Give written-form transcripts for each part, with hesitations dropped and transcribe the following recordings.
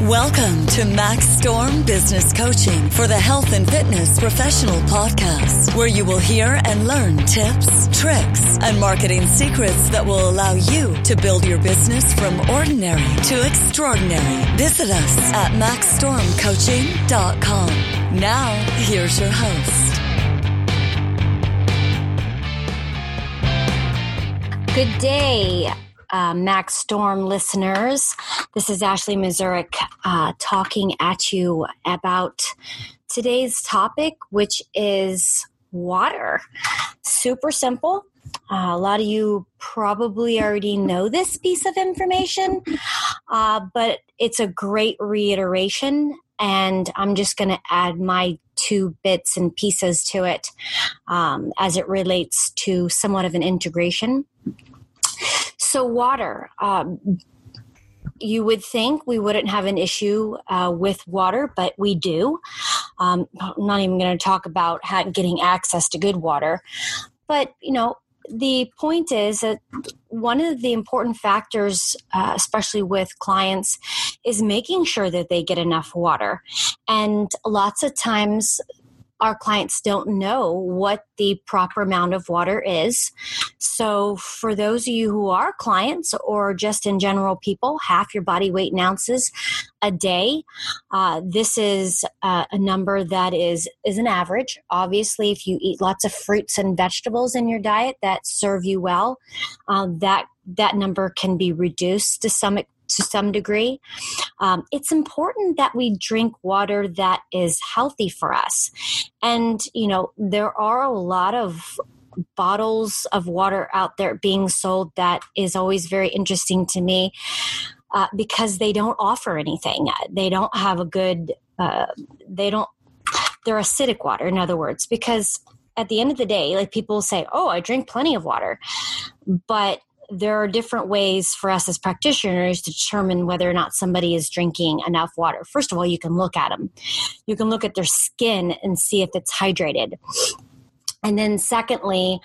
Welcome to Max Storm Business Coaching for the Health and Fitness Professional Podcast, where you will hear and learn tips, tricks, and marketing secrets that will allow you to build your business from ordinary to extraordinary. Visit us at maxstormcoaching.com. Now, here's your host. Good day, Max Storm listeners. This is Ashley Mazurik talking at you about today's topic, which is water. Super simple. A lot of you probably already know this piece of information, but it's a great reiteration, and I'm just going to add my two bits and pieces to it as it relates to somewhat of an integration. So water, you would think we wouldn't have an issue with water, but we do. I'm not even going to talk about getting access to good water. But, you know, the point is that one of the important factors, especially with clients, is making sure that they get enough water. And lots of times our clients don't know what the proper amount of water is. So for those of you who are clients or just in general people, half your body weight in ounces a day, this is a number that is an average. Obviously, if you eat lots of fruits and vegetables in your diet that serve you well, that number can be reduced to some degree. It's important that we drink water that is healthy for us. And, you know, there are a lot of bottles of water out there being sold that is always very interesting to me because they don't offer anything. They don't have a good, they're acidic water, in other words, because at the end of the day, like people say, oh, I drink plenty of water, but there are different ways for us as practitioners to determine whether or not somebody is drinking enough water. First of all, you can look at them. You can look at their skin and see if it's hydrated. And then secondly,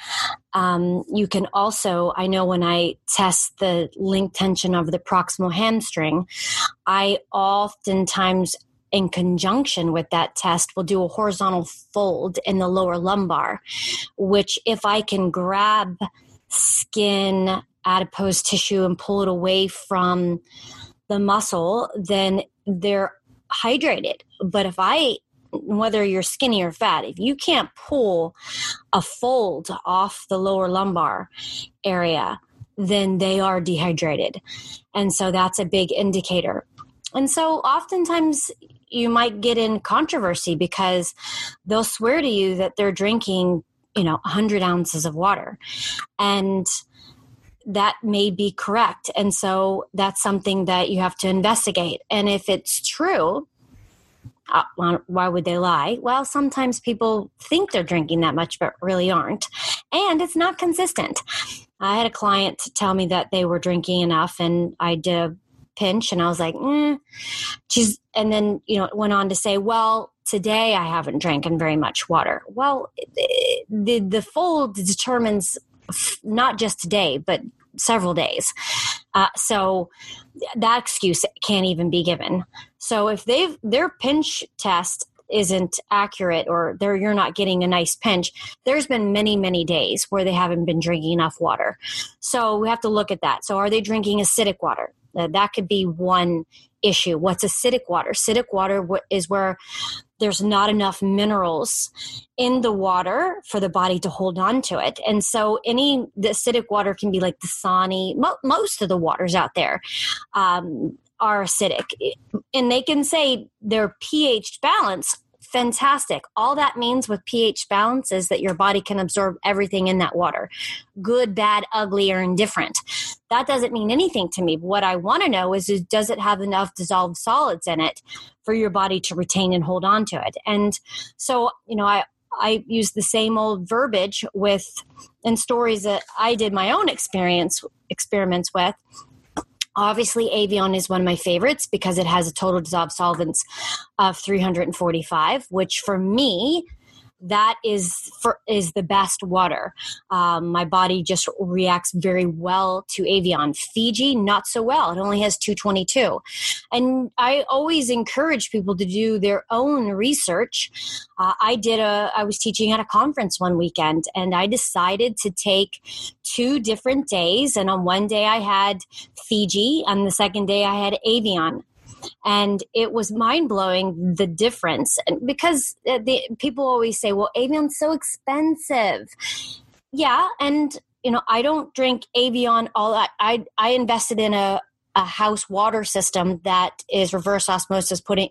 you can also, I know when I test the link tension of the proximal hamstring, I oftentimes in conjunction with that test, we'll do a horizontal fold in the lower lumbar, which if I can grab skin, adipose tissue, and pull it away from the muscle, then they're hydrated. But if whether you're skinny or fat, if you can't pull a fold off the lower lumbar area, then they are dehydrated. And so that's a big indicator. And so oftentimes you might get in controversy because they'll swear to you that they're drinking 100 ounces of water. And that may be correct. And so that's something that you have to investigate. And if it's true, why would they lie? Well, sometimes people think they're drinking that much, but really aren't. And it's not consistent. I had a client tell me that they were drinking enough, and I did a pinch and I was like, geez. And then, it went on to say, well, today I haven't drank very much water. Well, the fold determines not just today, but several days. So that excuse can't even be given. So if their pinch test isn't accurate or you're not getting a nice pinch, there's been many, many days where they haven't been drinking enough water. So we have to look at that. So are they drinking acidic water? That could be one issue. What's acidic water? Acidic water is where there's not enough minerals in the water for the body to hold on to it. And so the acidic water can be like Dasani. Most of the waters out there are acidic. And they can say their pH balance, fantastic. All that means with pH balance is that your body can absorb everything in that water, good, bad, ugly, or indifferent. That doesn't mean anything to me. What I want to know is does it have enough dissolved solids in it for your body to retain and hold on to it? And so, I use the same old verbiage and stories that I did my own experiments with. Obviously, Evian is one of my favorites because it has a total dissolved solvents of 345, which for me that is the best water. My body just reacts very well to Evian. Fiji, not so well. It only has 222. And I always encourage people to do their own research. I was teaching at a conference one weekend, and I decided to take 2 different days. And on one day I had Fiji, and the second day I had Evian. And it was mind-blowing, the difference. And because people always say, well, Evian's so expensive. Yeah, and I don't drink Evian all that. I invested in a house water system that is reverse osmosis, putting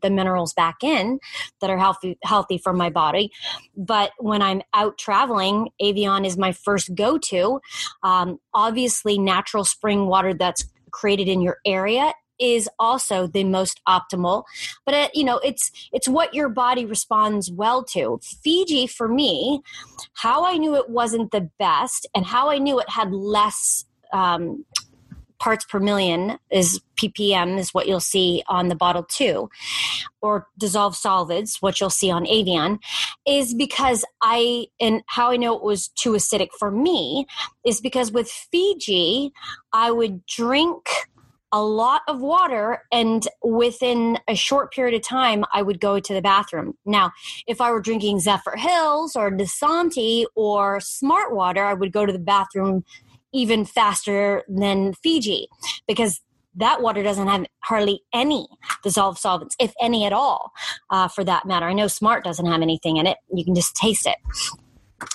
the minerals back in that are healthy for my body. But when I'm out traveling, Evian is my first go-to. Obviously, natural spring water that's created in your area is also the most optimal, but it's what your body responds well to. Fiji, for me, how I knew it wasn't the best and how I knew it had less parts per million is ppm, is what you'll see on the bottle too, or dissolved solvids, what you'll see on Evian, is because how I know it was too acidic for me is because with Fiji, I would drink a lot of water, and within a short period of time, I would go to the bathroom. Now, if I were drinking Zephyr Hills or Dasani or Smart Water, I would go to the bathroom even faster than Fiji, because that water doesn't have hardly any dissolved solvents, if any at all, for that matter. I know Smart doesn't have anything in it. You can just taste it.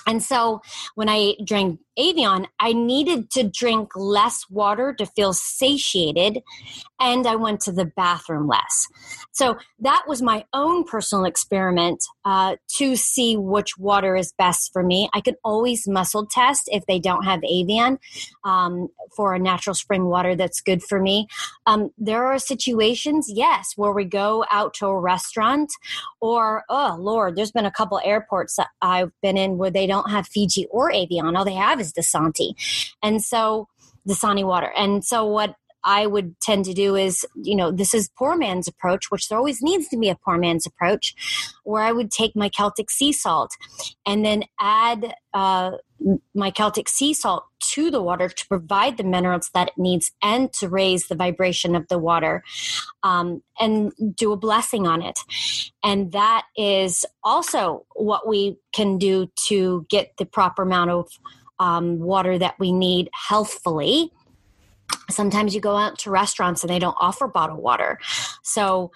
And so when I drank Evian, I needed to drink less water to feel satiated, and I went to the bathroom less. So that was my own personal experiment to see which water is best for me. I can always muscle test if they don't have Evian for a natural spring water that's good for me. There are situations, yes, where we go out to a restaurant or, oh, Lord, there's been a couple airports that I've been in where they don't have Fiji or Evian. All they have is Dasani. And so Dasani water. And so what I would tend to do is, this is poor man's approach, which there always needs to be a poor man's approach, where I would take my Celtic sea salt and then add my Celtic sea salt to the water to provide the minerals that it needs and to raise the vibration of the water, and do a blessing on it. And that is also what we can do to get the proper amount of water that we need healthfully. Sometimes you go out to restaurants and they don't offer bottled water. So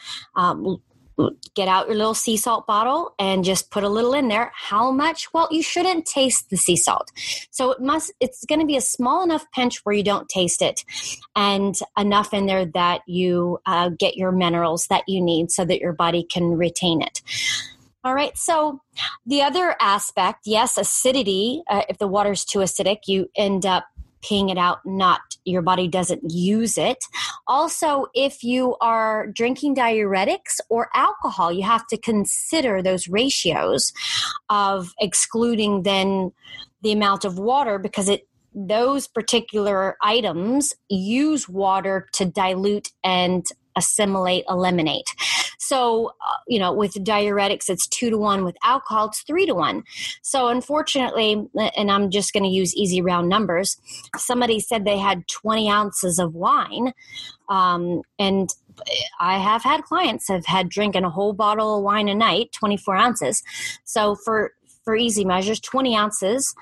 get out your little sea salt bottle and just put a little in there. How much? Well, you shouldn't taste the sea salt. So it's going to be a small enough pinch where you don't taste it, and enough in there that you get your minerals that you need so that your body can retain it. All right. So the other aspect, yes, acidity. If the water's too acidic, you end up peeing it out, not your body doesn't use it. Also, if you are drinking diuretics or alcohol, you have to consider those ratios of excluding then the amount of water, because those particular items use water to dilute and assimilate, eliminate. So, with diuretics, it's 2-to-1. With alcohol, it's 3-to-1. So, unfortunately, and I'm just going to use easy round numbers, somebody said they had 20 ounces of wine. And I have had clients have had drinking a whole bottle of wine a night, 24 ounces. So, for easy measures, 20 ounces.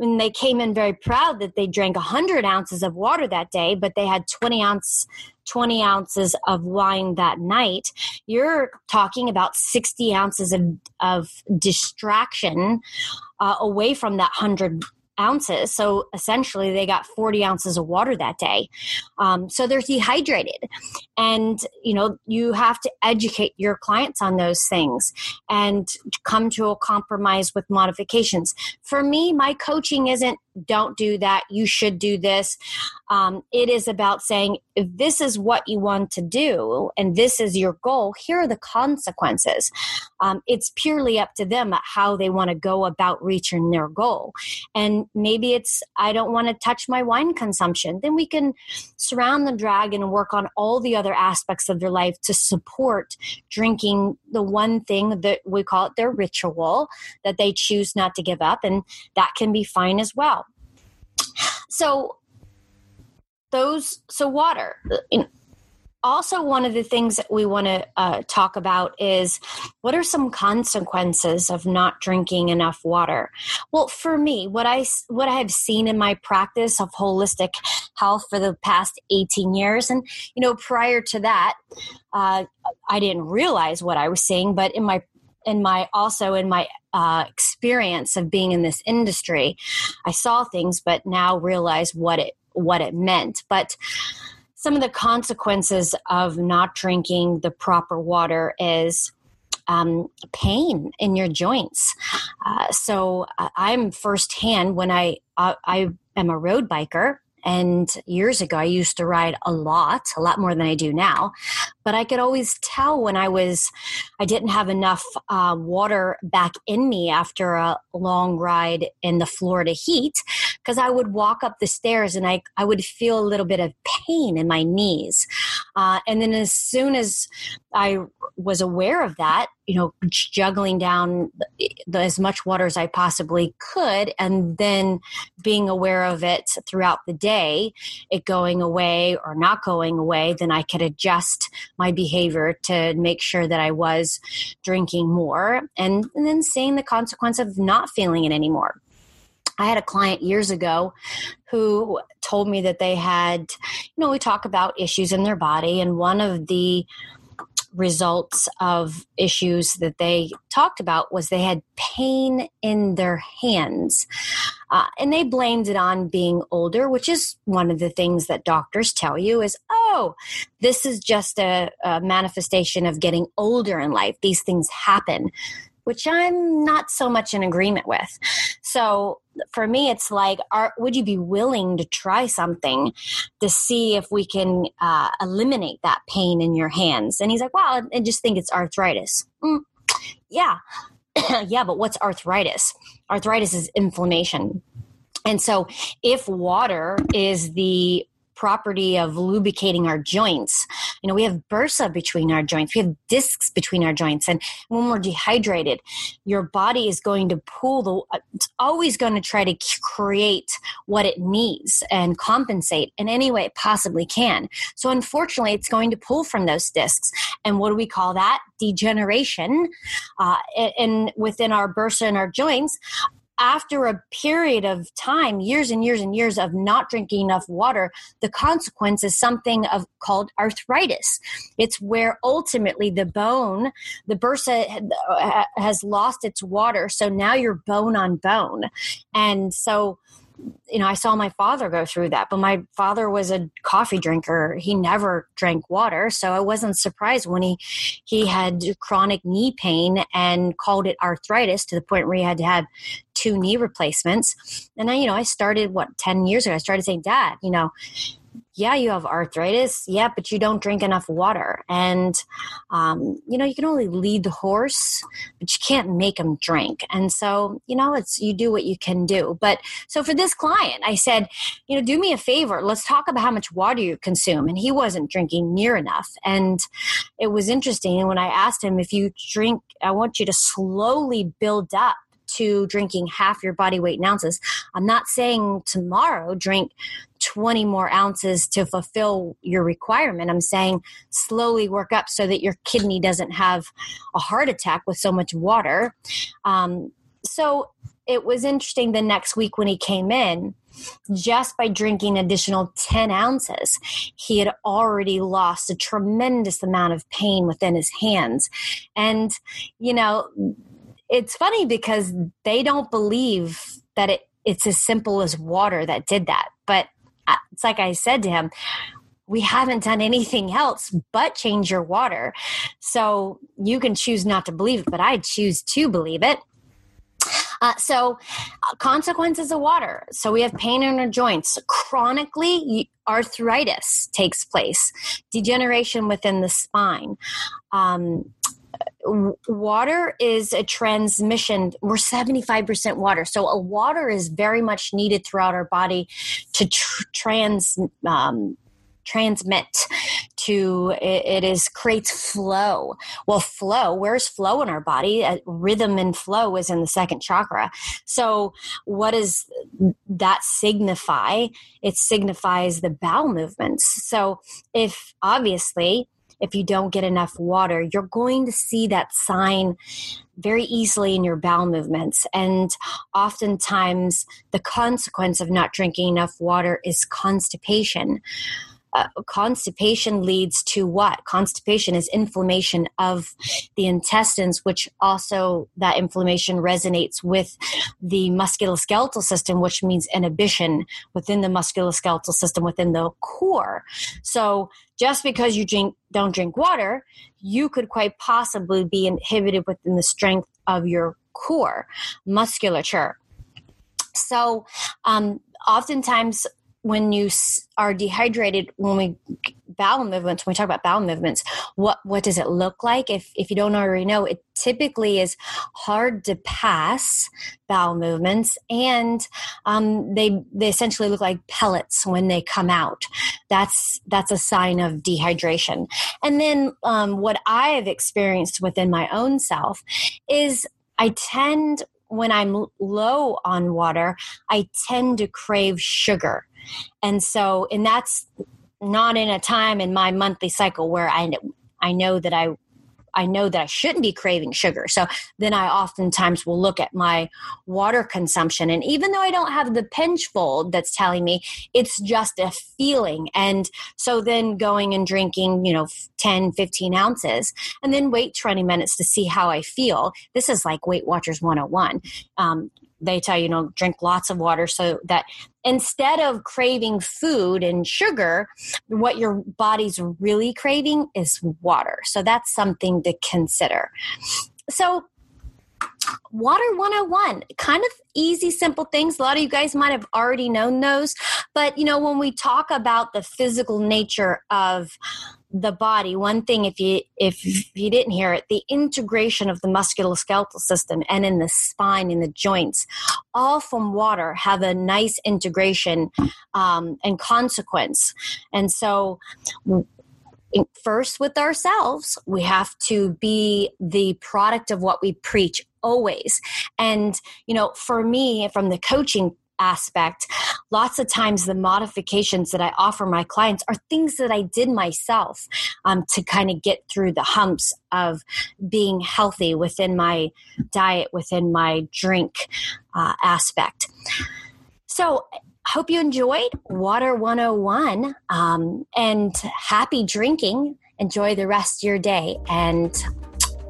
And they came in very proud that they drank 100 ounces of water that day, but they had 20 ounces of wine that night. You're talking about 60 ounces of distraction away from that 100 ounces. So essentially, they got 40 ounces of water that day. So they're dehydrated. And, you have to educate your clients on those things and come to a compromise with modifications. for me, my coaching isn't don't do that, you should do this. It is about saying, if this is what you want to do and this is your goal, here are the consequences. It's purely up to them how they want to go about reaching their goal. And maybe it's, I don't want to touch my wine consumption. Then we can surround the dragon and work on all the other aspects of their life to support drinking the one thing that we call it their ritual that they choose not to give up. And that can be fine as well. So water. Also, one of the things that we want to talk about is what are some consequences of not drinking enough water? Well, for me, what I have seen in my practice of holistic health for the past 18 years, and prior to that, I didn't realize what I was seeing, but in my experience of being in this industry, I saw things, but now realize what it meant. But some of the consequences of not drinking the proper water is pain in your joints. So I'm firsthand when I am a road biker, and years ago I used to ride a lot more than I do now, but I could always tell when I didn't have enough water back in me after a long ride in the Florida heat, because I would walk up the stairs and I would feel a little bit of pain in my knees. And then as soon as I was aware of that, juggling down as much water as I possibly could, and then being aware of it throughout the day, it going away or not going away, then I could adjust my behavior to make sure that I was drinking more, and then seeing the consequence of not feeling it anymore. I had a client years ago who told me that they had, we talk about issues in their body, and one of the results of issues that they talked about was they had pain in their hands. And they blamed it on being older, which is one of the things that doctors tell you is, this is just a manifestation of getting older in life. These things happen, which I'm not so much in agreement with. So for me, it's like, would you be willing to try something to see if we can eliminate that pain in your hands? And he's like, wow, I just think it's arthritis. Yeah. Yeah, but what's arthritis? Arthritis is inflammation. And so if water is the property of lubricating our joints, we have bursa between our joints, we have discs between our joints, and when we're dehydrated, your body is going to it's always going to try to create what it needs and compensate in any way it possibly can. So unfortunately, it's going to pull from those discs, and what do we call that? Degeneration. And within our bursa and our joints, after a period of time, years and years and years of not drinking enough water, the consequence is something called arthritis. It's where ultimately the bursa has lost its water. So now you're bone on bone. And so, I saw my father go through that, but my father was a coffee drinker. He never drank water. So I wasn't surprised when he had chronic knee pain and called it arthritis to the point where he had to have 2 knee replacements. And I, I started 10 years ago, I started saying, Dad, yeah, you have arthritis. Yeah, but you don't drink enough water. And, you can only lead the horse, but you can't make him drink. And so, you do what you can do. But so for this client, I said, do me a favor. Let's talk about how much water you consume. And he wasn't drinking near enough. And it was interesting. And when I asked him, if you drink, I want you to slowly build up to drinking half your body weight in ounces. I'm not saying tomorrow drink 20 more ounces to fulfill your requirement. I'm saying slowly work up so that your kidney doesn't have a heart attack with so much water. So it was interesting the next week when he came in, just by drinking additional 10 ounces, he had already lost a tremendous amount of pain within his hands. And, it's funny because they don't believe that it's as simple as water that did that. But it's like I said to him, we haven't done anything else but change your water. So you can choose not to believe it, but I choose to believe it. So consequences of water. So we have pain in our joints. Chronically, arthritis takes place, degeneration within the spine. Water is a transmission. We're 75% water. So a water is very much needed throughout our body to transmit to creates flow. Well, flow, where's flow in our body? Rhythm and flow is in the second chakra. So what does that signify? It signifies the bowel movements. So if you don't get enough water, you're going to see that sign very easily in your bowel movements. And oftentimes the consequence of not drinking enough water is constipation. Constipation leads to what? Constipation is inflammation of the intestines, which also that inflammation resonates with the musculoskeletal system, which means inhibition within the musculoskeletal system, within the core. So just because you don't drink water, you could quite possibly be inhibited within the strength of your core musculature. So oftentimes, when you are dehydrated, when we talk about bowel movements, what does it look like? If you don't already know, it typically is hard to pass bowel movements, and they essentially look like pellets when they come out. That's a sign of dehydration. And then what I have experienced within my own self is when I'm low on water, I tend to crave sugar. And that's not in a time in my monthly cycle where I know that I shouldn't be craving sugar. So then I oftentimes will look at my water consumption. And even though I don't have the pinchful that's telling me, it's just a feeling. And so then going and drinking, 10, 15 ounces, and then wait 20 minutes to see how I feel. This is like Weight Watchers 101. They tell you, drink lots of water so that instead of craving food and sugar, what your body's really craving is water. So that's something to consider. So Water 101, kind of easy, simple things. A lot of you guys might have already known those. But, when we talk about the physical nature of the body, one thing, if you didn't hear it, the integration of the musculoskeletal system and in the spine, in the joints, all from water have a nice integration and consequence. And so first with ourselves, we have to be the product of what we preach always. And, for me, from the coaching aspect, lots of times the modifications that I offer my clients are things that I did myself to kind of get through the humps of being healthy within my diet, within my drink aspect. So hope you enjoyed Water 101 and happy drinking. Enjoy the rest of your day, and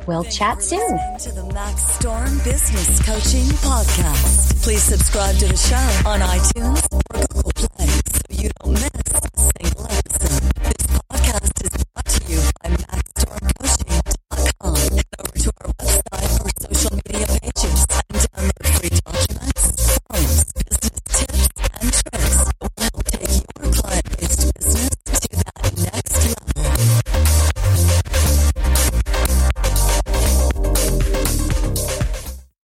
we'll chat soon. Thanks for listening to the Max Storm Business Coaching Podcast. Please subscribe to the show on iTunes or Google Play so you don't miss a single episode. This podcast is brought to you by maxstormcoaching.com. Head over to our website or social media pages and download free documents, forms, business tips, and tricks.